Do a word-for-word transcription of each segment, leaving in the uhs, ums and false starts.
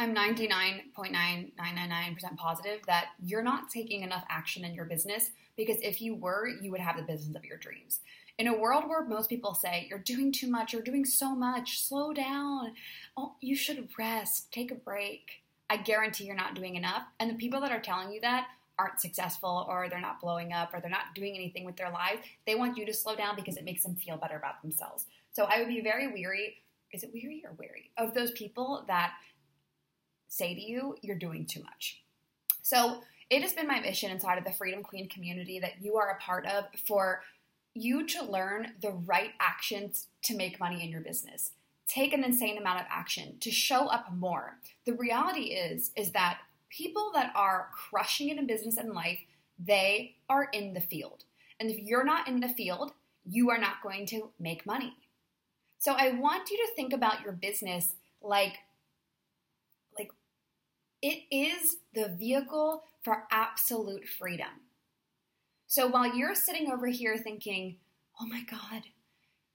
I'm ninety-nine point nine nine nine nine percent positive that you're not taking enough action in your business, because if you were, you would have the business of your dreams. In a world where most people say, you're doing too much, you're doing so much, slow down, oh, you should rest, take a break, I guarantee you're not doing enough. And the people that are telling you that aren't successful, or they're not blowing up, or they're not doing anything with their lives. They want you to slow down because it makes them feel better about themselves. So I would be very weary, is it weary or wary, of those people that say to you, you're doing too much. So it has been my mission inside of the Freedom Queen community that you are a part of, for you to learn the right actions to make money in your business. Take an insane amount of action to show up more. The reality is, is that people that are crushing it in business and life, they are in the field. And if you're not in the field, you are not going to make money. So I want you to think about your business like it is the vehicle for absolute freedom. So while you're sitting over here thinking, oh my God,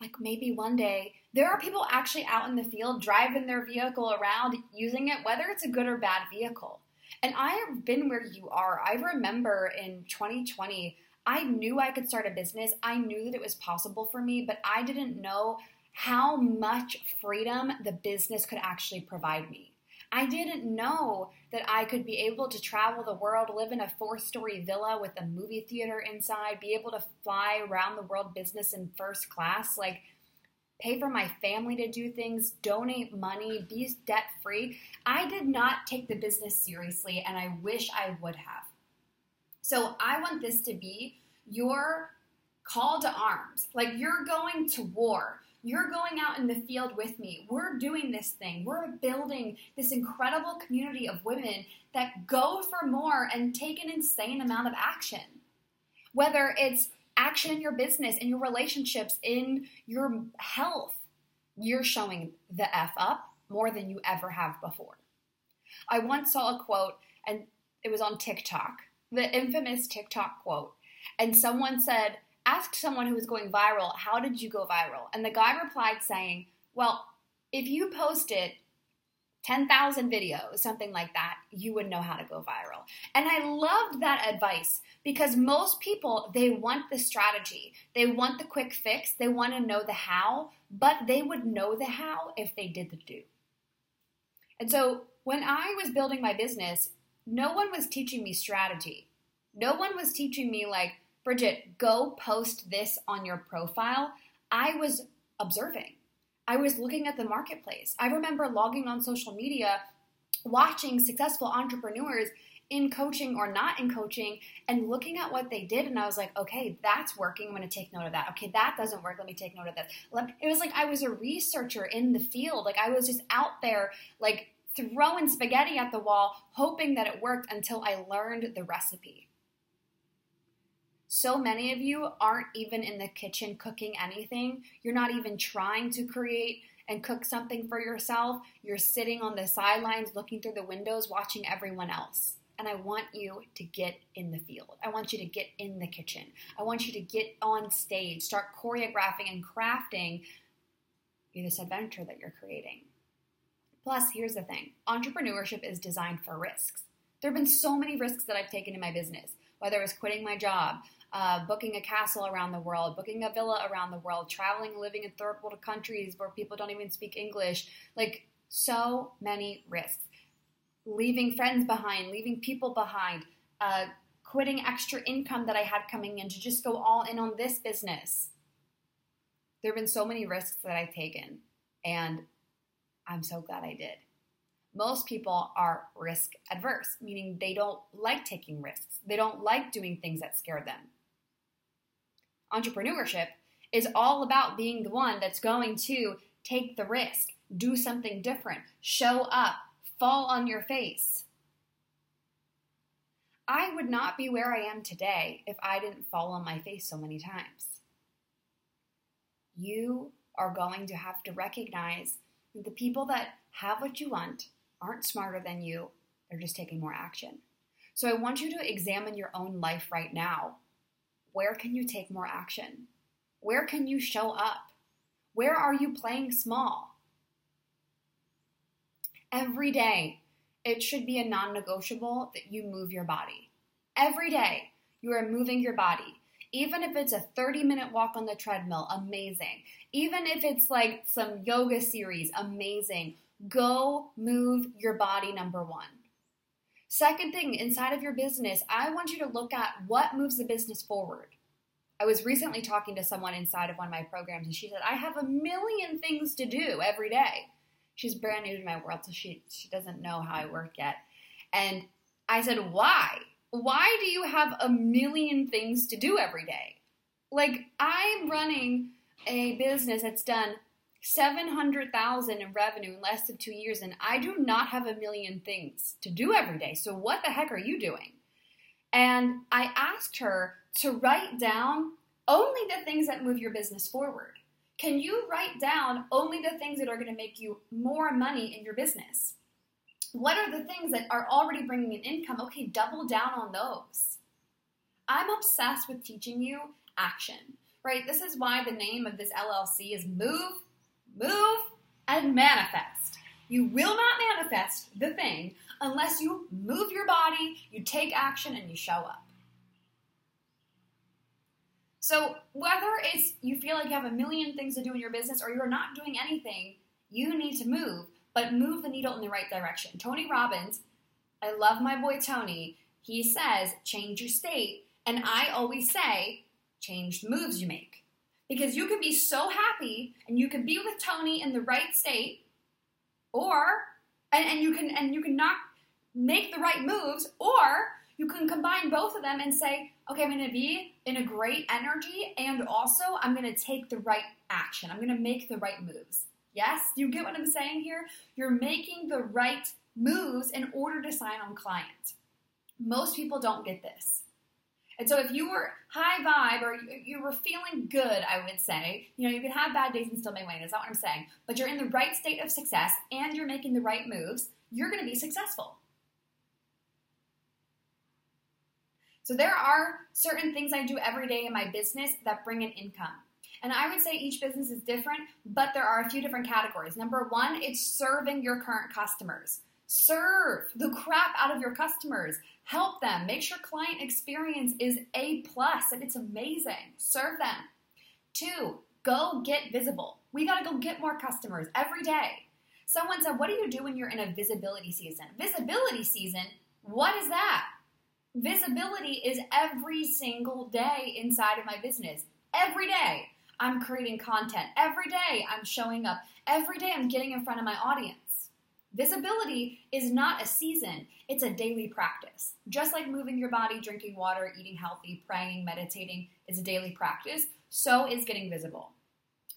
like maybe one day, there are people actually out in the field driving their vehicle around, using it, whether it's a good or bad vehicle. And I have been where you are. I remember in twenty twenty, I knew I could start a business. I knew that it was possible for me, but I didn't know how much freedom the business could actually provide me. I didn't know that I could be able to travel the world, live in a four-story villa with a movie theater inside, be able to fly around the world business in first class, like pay for my family to do things, donate money, be debt-free. I did not take the business seriously, and I wish I would have. So I want this to be your call to arms. Like, you're going to war. You're going out in the field with me. We're doing this thing. We're building this incredible community of women that go for more and take an insane amount of action. Whether it's action in your business, in your relationships, in your health, you're showing the F up more than you ever have before. I once saw a quote, and it was on TikTok, the infamous TikTok quote, and someone said, asked someone who was going viral, how did you go viral? And the guy replied saying, well, if you posted ten thousand videos, something like that, you would know how to go viral. And I loved that advice, because most people, they want the strategy. They want the quick fix. They want to know the how, but they would know the how if they did the do. And so when I was building my business, no one was teaching me strategy. No one was teaching me like, Bridget, go post this on your profile. I was observing. I was looking at the marketplace. I remember logging on social media, watching successful entrepreneurs in coaching or not in coaching, and looking at what they did. And I was like, okay, that's working. I'm going to take note of that. Okay, that doesn't work. Let me take note of that. It was like I was a researcher in the field. Like I was just out there, like throwing spaghetti at the wall, hoping that it worked until I learned the recipe. So many of you aren't even in the kitchen cooking anything. You're not even trying to create and cook something for yourself. You're sitting on the sidelines, looking through the windows, watching everyone else. And I want you to get in the field. I want you to get in the kitchen. I want you to get on stage, start choreographing and crafting this adventure that you're creating. Plus, here's the thing. Entrepreneurship is designed for risks. There have been so many risks that I've taken in my business, whether it was quitting my job, Uh, booking a castle around the world, booking a villa around the world, traveling, living in third world countries where people don't even speak English. Like, so many risks. Leaving friends behind, leaving people behind, uh, quitting extra income that I had coming in to just go all in on this business. There have been so many risks that I've taken, and I'm so glad I did. Most people are risk adverse, meaning they don't like taking risks. They don't like doing things that scare them. Entrepreneurship is all about being the one that's going to take the risk, do something different, show up, fall on your face. I would not be where I am today if I didn't fall on my face so many times. You are going to have to recognize that the people that have what you want aren't smarter than you. They're just taking more action. So I want you to examine your own life right now. Where can you take more action? Where can you show up? Where are you playing small? Every day, it should be a non-negotiable that you move your body. Every day, you are moving your body. Even if it's a thirty-minute walk on the treadmill, amazing. Even if it's like some yoga series, amazing. Go move your body, number one. Second thing, inside of your business, I want you to look at what moves the business forward. I was recently talking to someone inside of one of my programs, and she said, I have a million things to do every day. She's brand new to my world, so she, she doesn't know how I work yet. And I said, why? Why do you have a million things to do every day? Like, I'm running a business that's done seven hundred thousand dollars in revenue in less than two years, and I do not have a million things to do every day. So what the heck are you doing? And I asked her to write down only the things that move your business forward. Can you write down only the things that are going to make you more money in your business? What are the things that are already bringing in income? Okay, double down on those. I'm obsessed with teaching you action, right? This is why the name of this L L C is Move, Move, and Manifest. You will not manifest the thing unless you move your body, you take action, and you show up. So whether it's you feel like you have a million things to do in your business or you're not doing anything, you need to move. But move the needle in the right direction. Tony Robbins, I love my boy Tony, he says, change your state. And I always say, change the moves you make. Because you can be so happy and you can be with Tony in the right state, or and, and you can and you can not make the right moves, or you can combine both of them and say, okay, I'm going to be in a great energy, and also I'm going to take the right action. I'm going to make the right moves. Yes, you get what I'm saying here? You're making the right moves in order to sign on clients. Most people don't get this. And so if you were high vibe or you were feeling good, I would say, you know, you can have bad days and still make money. That's not what I'm saying. But you're in the right state of success and you're making the right moves, you're going to be successful. So there are certain things I do every day in my business that bring in income. And I would say each business is different, but there are a few different categories. Number one, it's serving your current customers. Serve the crap out of your customers. Help them. Make sure client experience is A plus and it's amazing. Serve them. Two, go get visible. We got to go get more customers every day. Someone said, what do you do when you're in a visibility season? Visibility season? What is that? Visibility is every single day inside of my business. Every day. I'm creating content. Every day I'm showing up. Every day I'm getting in front of my audience. Visibility is not a season. It's a daily practice. Just like moving your body, drinking water, eating healthy, praying, meditating is a daily practice, so is getting visible.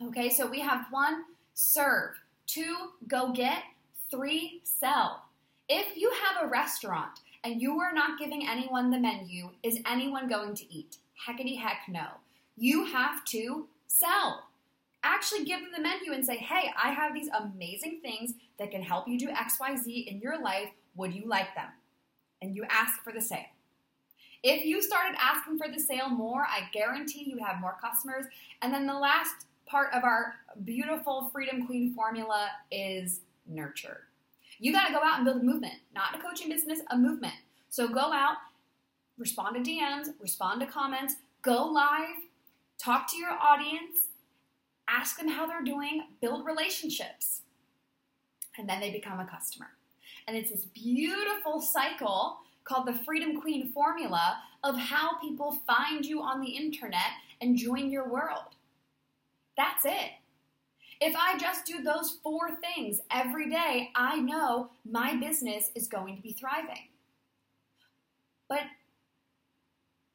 Okay, so we have one, serve. Two, go get. Three, sell. If you have a restaurant and you are not giving anyone the menu, is anyone going to eat? Heckity heck no. You have to sell. Actually give them the menu and say, hey, I have these amazing things that can help you do X Y Z in your life. Would you like them? And you ask for the sale. If you started asking for the sale more, I guarantee you have more customers. And then the last part of our beautiful Freedom Queen formula is nurture. You got to go out and build a movement, not a coaching business, a movement. So go out, respond to D Ms, respond to comments, go live, talk to your audience, ask them how they're doing, build relationships, and then they become a customer. And it's this beautiful cycle called the Freedom Queen formula of how people find you on the internet and join your world. That's it. If I just do those four things every day, I know my business is going to be thriving. But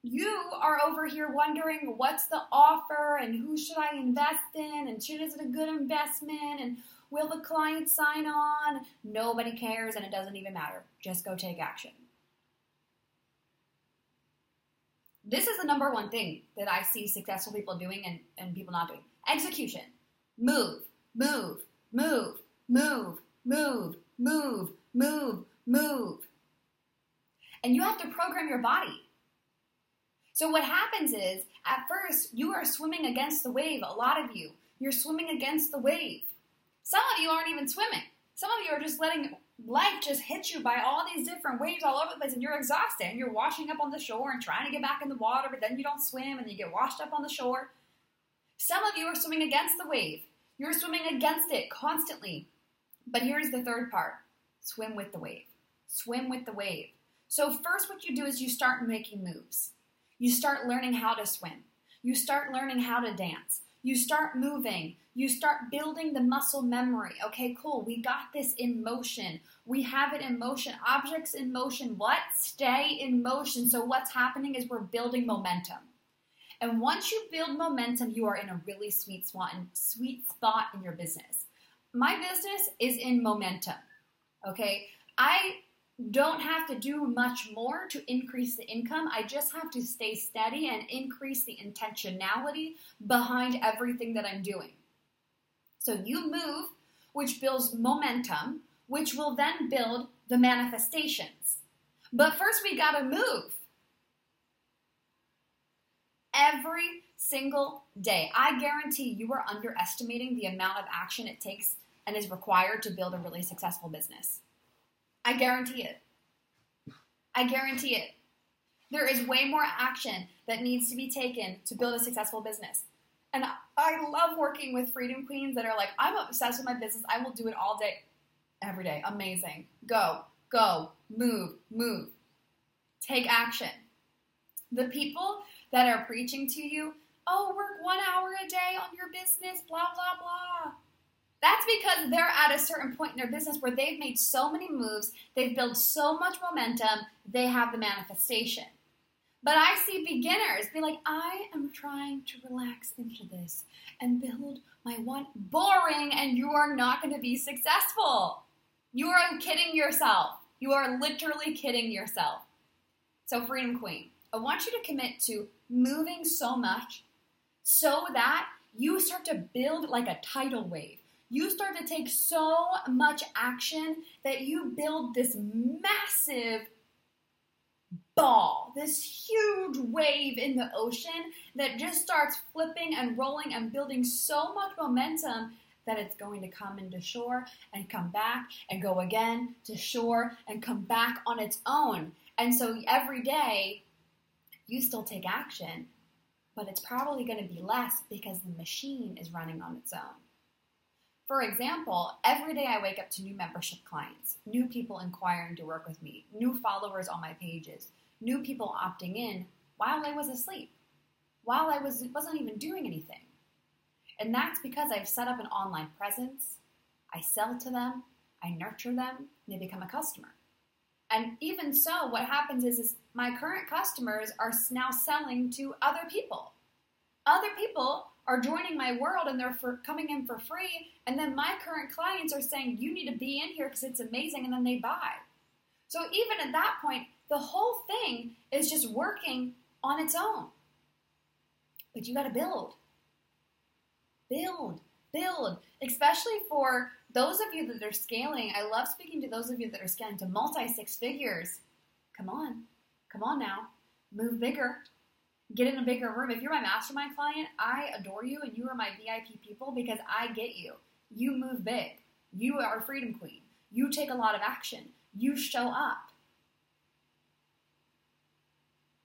you are over here wondering what's the offer and who should I invest in and should is it a good investment and will the client sign on? Nobody cares and it doesn't even matter. Just go take action. This is the number one thing that I see successful people doing and, and people not doing. Execution. Move, move, move, move, move, move, move, move. And you have to program your body. So what happens is, at first, you are swimming against the wave, a lot of you. You're swimming against the wave. Some of you aren't even swimming. Some of you are just letting life just hits you by all these different waves all over the place, and you're exhausted, and you're washing up on the shore and trying to get back in the water, but then you don't swim, and you get washed up on the shore. Some of you are swimming against the wave. You're swimming against it constantly. But here's the third part. Swim with the wave. Swim with the wave. So first what you do is you start making moves. You start learning how to swim. You start learning how to dance. You start moving. You start building the muscle memory. Okay, cool. We got this in motion. We have it in motion. Objects in motion. What? Stay in motion. So what's happening is we're building momentum. And once you build momentum, you are in a really sweet spot sweet spot in your business. My business is in momentum. Okay? I don't have to do much more to increase the income. I just have to stay steady and increase the intentionality behind everything that I'm doing. So you move, which builds momentum, which will then build the manifestations. But first we gotta move. Every single day. I guarantee you are underestimating the amount of action it takes and is required to build a really successful business. I guarantee it. I guarantee it. There is way more action that needs to be taken to build a successful business. And I love working with Freedom Queens that are like, I'm obsessed with my business. I will do it all day, every day. Amazing. Go, go, move, move. Take action. The people that are preaching to you, oh, work one hour a day on your business, blah, blah, blah. That's because they're at a certain point in their business where they've made so many moves, they've built so much momentum, they have the manifestation. But I see beginners be like, I am trying to relax into this and build my one. Boring, and you are not going to be successful. You are kidding yourself. You are literally kidding yourself. So Freedom Queen, I want you to commit to moving so much so that you start to build like a tidal wave. You start to take so much action that you build this massive ball, this huge wave in the ocean that just starts flipping and rolling and building so much momentum that it's going to come into shore and come back and go again to shore and come back on its own. And so every day you still take action, but it's probably going to be less because the machine is running on its own. For example, every day I wake up to new membership clients, new people inquiring to work with me, new followers on my pages, new people opting in while I was asleep, while I was, wasn't even doing anything. And that's because I've set up an online presence, I sell to them, I nurture them, and they become a customer. And even so, what happens is, is my current customers are now selling to other people. Other people are joining my world and they're for coming in for free, and then my current clients are saying, you need to be in here because it's amazing, and then they buy. So even at that point, the whole thing is just working on its own. But you got to build. Build. Build. Especially for those of you that are scaling. I love speaking to those of you that are scaling to multi-six figures. Come on. Come on now. Move bigger. Get in a bigger room. If you're my mastermind client, I adore you, and you are my V I P people because I get you. You move big. You are Freedom Queen. You take a lot of action. You show up.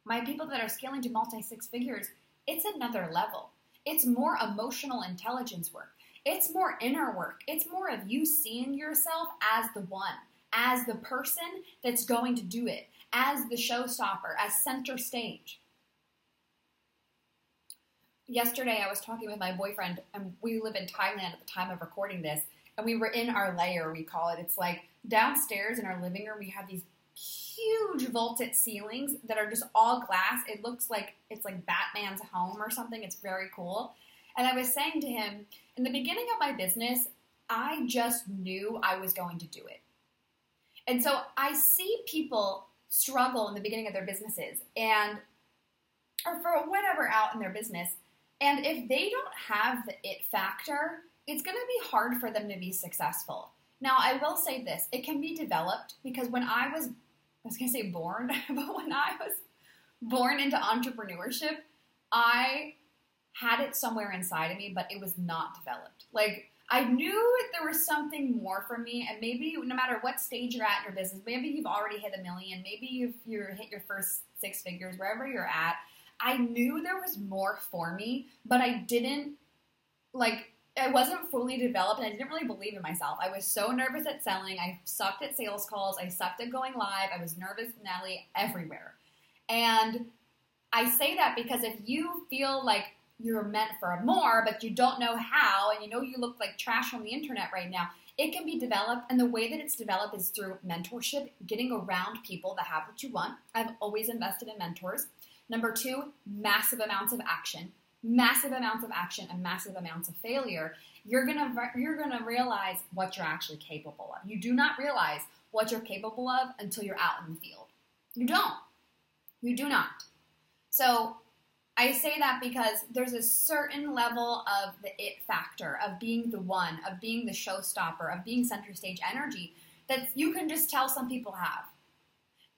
My people that are scaling to multi-six figures, it's another level. It's more emotional intelligence work. It's more inner work. It's more of you seeing yourself as the one, as the person that's going to do it, as the showstopper, as center stage. Yesterday, I was talking with my boyfriend, and we live in Thailand at the time of recording this, and we were in our lair, we call it. It's like downstairs in our living room, we have these huge vaulted ceilings that are just all glass. It looks like it's like Batman's home or something. It's very cool. And I was saying to him, in the beginning of my business, I just knew I was going to do it. And so I see people struggle in the beginning of their businesses, and or for whatever out in their business, and if they don't have the it factor, it's going to be hard for them to be successful. Now, I will say this. It can be developed because when I was, I was going to say born, but when I was born into entrepreneurship, I had it somewhere inside of me, but it was not developed. Like, I knew there was something more for me, and maybe no matter what stage you're at in your business, maybe you've already hit a million, maybe you've you hit your first six figures, wherever you're at, I knew there was more for me, but I didn't, like, I wasn't fully developed, and I didn't really believe in myself. I was so nervous at selling. I sucked at sales calls. I sucked at going live. I was nervous, Natalie, everywhere. And I say that because if you feel like you're meant for more, but you don't know how, and you know you look like trash on the internet right now, it can be developed, and the way that it's developed is through mentorship, getting around people that have what you want. I've always invested in mentors. Number two, massive amounts of action, massive amounts of action, and massive amounts of failure. You're gonna you're gonna realize what you're actually capable of. You do not realize what you're capable of until you're out in the field. You don't. You do not. So I say that because there's a certain level of the it factor, of being the one, of being the showstopper, of being center stage energy that you can just tell some people have.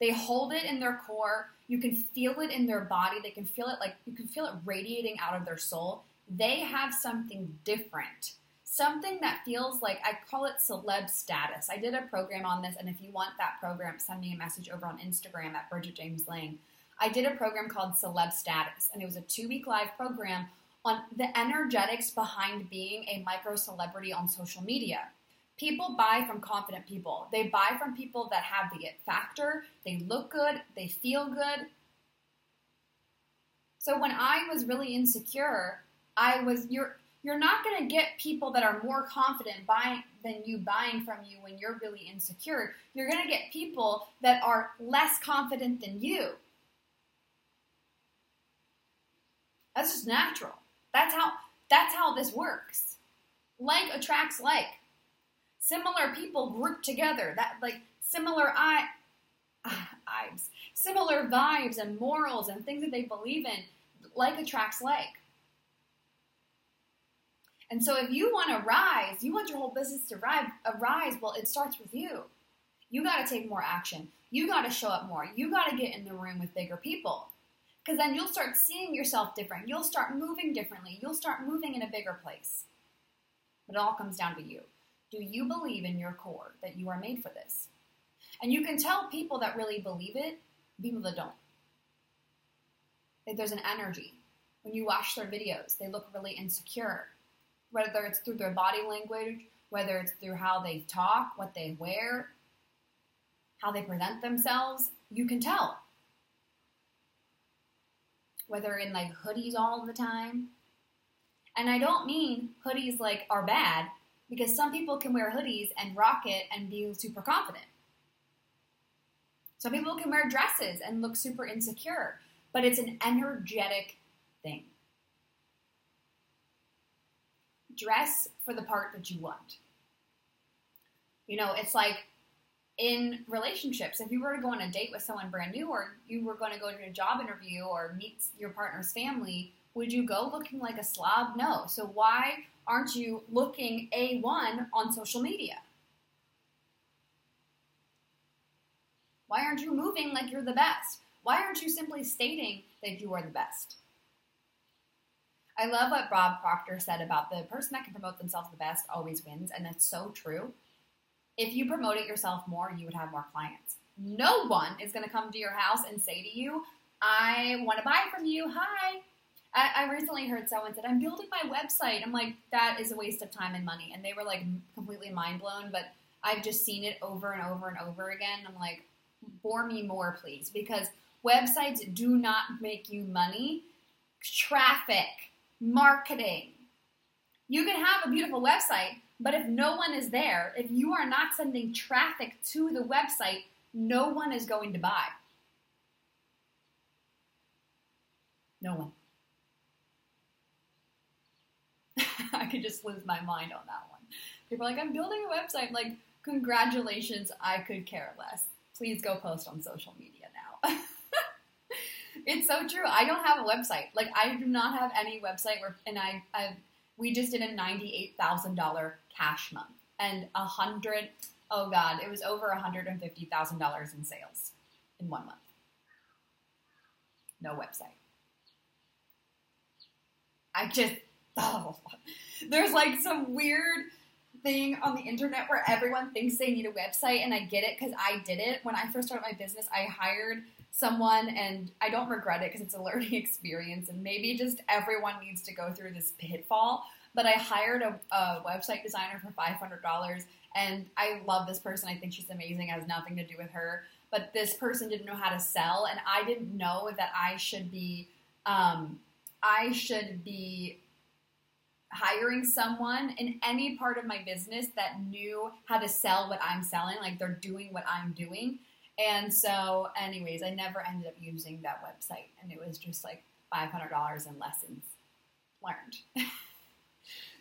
They hold it in their core. You can feel it in their body. They can feel it like you can feel it radiating out of their soul. They have something different, something that feels like, I call it celeb status. I did a program on this, and if you want that program, send me a message over on Instagram at Bridget James Ling. I did a program called Celeb Status, and it was a two-week live program on the energetics behind being a micro-celebrity on social media. People buy from confident people. They buy from people that have the it factor. They look good. They feel good. So when I was really insecure, I was you're you're not going to get people that are more confident buying than you buying from you when you're really insecure. You're going to get people that are less confident than you. That's just natural. That's how, that's how this works. Like attracts like. Similar people grouped together. That like similar I, uh, vibes, similar vibes and morals and things that they believe in. Like attracts like. And so if you want to rise, you want your whole business to rise. Rise. Well, it starts with you. You got to take more action. You got to show up more. You got to get in the room with bigger people. Because then you'll start seeing yourself different. You'll start moving differently. You'll start moving in a bigger place. But it all comes down to you. Do you believe in your core that you are made for this? And you can tell people that really believe it, people that don't. That there's an energy. When you watch their videos, they look really insecure. Whether it's through their body language, whether it's through how they talk, what they wear, how they present themselves, you can tell. Whether in like hoodies all the time. And I don't mean hoodies like are bad, because some people can wear hoodies and rock it and be super confident. Some people can wear dresses and look super insecure, but it's an energetic thing. Dress for the part that you want. You know, it's like in relationships, if you were to go on a date with someone brand new, or you were going to go to a job interview or meet your partner's family, would you go looking like a slob? No. So why aren't you looking A one on social media? Why aren't you moving like you're the best? Why aren't you simply stating that you are the best? I love what Bob Proctor said about the person that can promote themselves the best always wins, and that's so true. If you promoted yourself more, you would have more clients. No one is going to come to your house and say to you, I want to buy from you. Hi. I, I recently heard someone said, I'm building my website. I'm like, that is a waste of time and money. And they were like completely mind blown, but I've just seen it over and over and over again. I'm like, bore me more, please. Because websites do not make you money. Traffic, marketing. You can have a beautiful website, but if no one is there, if you are not sending traffic to the website, no one is going to buy. No one. I could just lose my mind on that one. People are like, I'm building a website. I'm like, congratulations, I could care less. Please go post on social media now. It's so true. I don't have a website. Like, I do not have any website where, and I, I've, we just did a ninety-eight thousand dollars cash month and a hundred, oh God, it was over one hundred fifty thousand dollars in sales in one month. No website. I just, oh, there's like some weird thing on the internet where everyone thinks they need a website, and I get it because I did it. When I first started my business, I hired someone, and I don't regret it because it's a learning experience, and maybe just everyone needs to go through this pitfall. But I hired a, a website designer for five hundred dollars, and I love this person. I think she's amazing. It has nothing to do with her. But this person didn't know how to sell, and I didn't know that I should be um, I should be hiring someone in any part of my business that knew how to sell what I'm selling, like they're doing what I'm doing. And so anyways, I never ended up using that website, and it was just like five hundred dollars in lessons learned.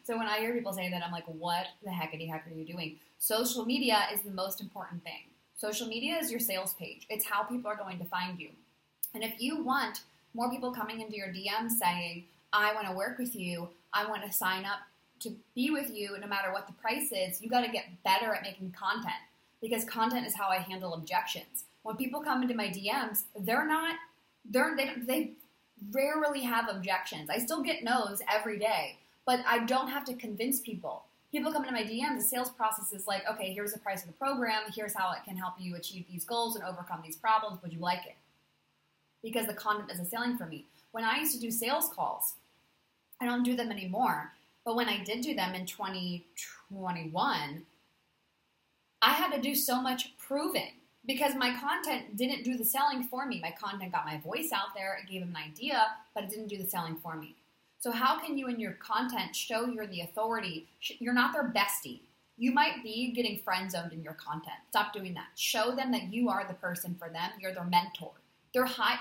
So when I hear people say that, I'm like, what the heckity heck are you doing? Social media is the most important thing. Social media is your sales page. It's how people are going to find you. And if you want more people coming into your D M saying, I want to work with you, I want to sign up to be with you no matter what the price is, you got to get better at making content, because content is how I handle objections. When people come into my D Ms, they're not, they're, they, they rarely have objections. I still get no's every day. But I don't have to convince people. People come into my D Ms, the sales process is like, okay, here's the price of the program, here's how it can help you achieve these goals and overcome these problems, would you like it? Because the content isn't selling for me. When I used to do sales calls, I don't do them anymore, but when I did do them in twenty twenty-one, I had to do so much proving because my content didn't do the selling for me. My content got my voice out there, it gave them an idea, but it didn't do the selling for me. So how can you in your content show you're the authority? You're not their bestie. You might be getting friend-zoned in your content. Stop doing that. Show them that you are the person for them. You're their mentor. They're high.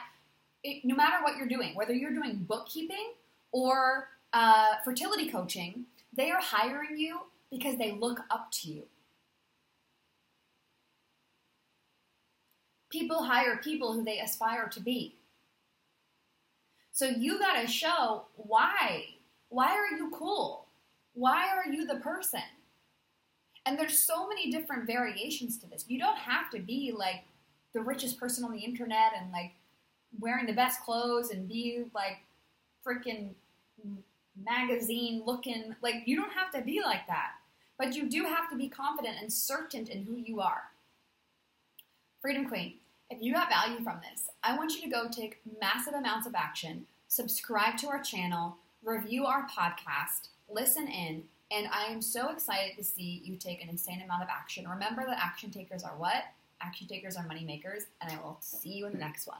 It, no matter what you're doing, whether you're doing bookkeeping or uh, fertility coaching, they are hiring you because they look up to you. People hire people who they aspire to be. So you got to show why. Why are you cool? Why are you the person? And there's so many different variations to this. You don't have to be like the richest person on the internet and like wearing the best clothes and be like freaking magazine looking. Like you don't have to be like that. But you do have to be confident and certain in who you are. Freedom Queen. If you got value from this, I want you to go take massive amounts of action, subscribe to our channel, review our podcast, listen in, and I am so excited to see you take an insane amount of action. Remember that action takers are what? Action takers are money makers, and I will see you in the next one.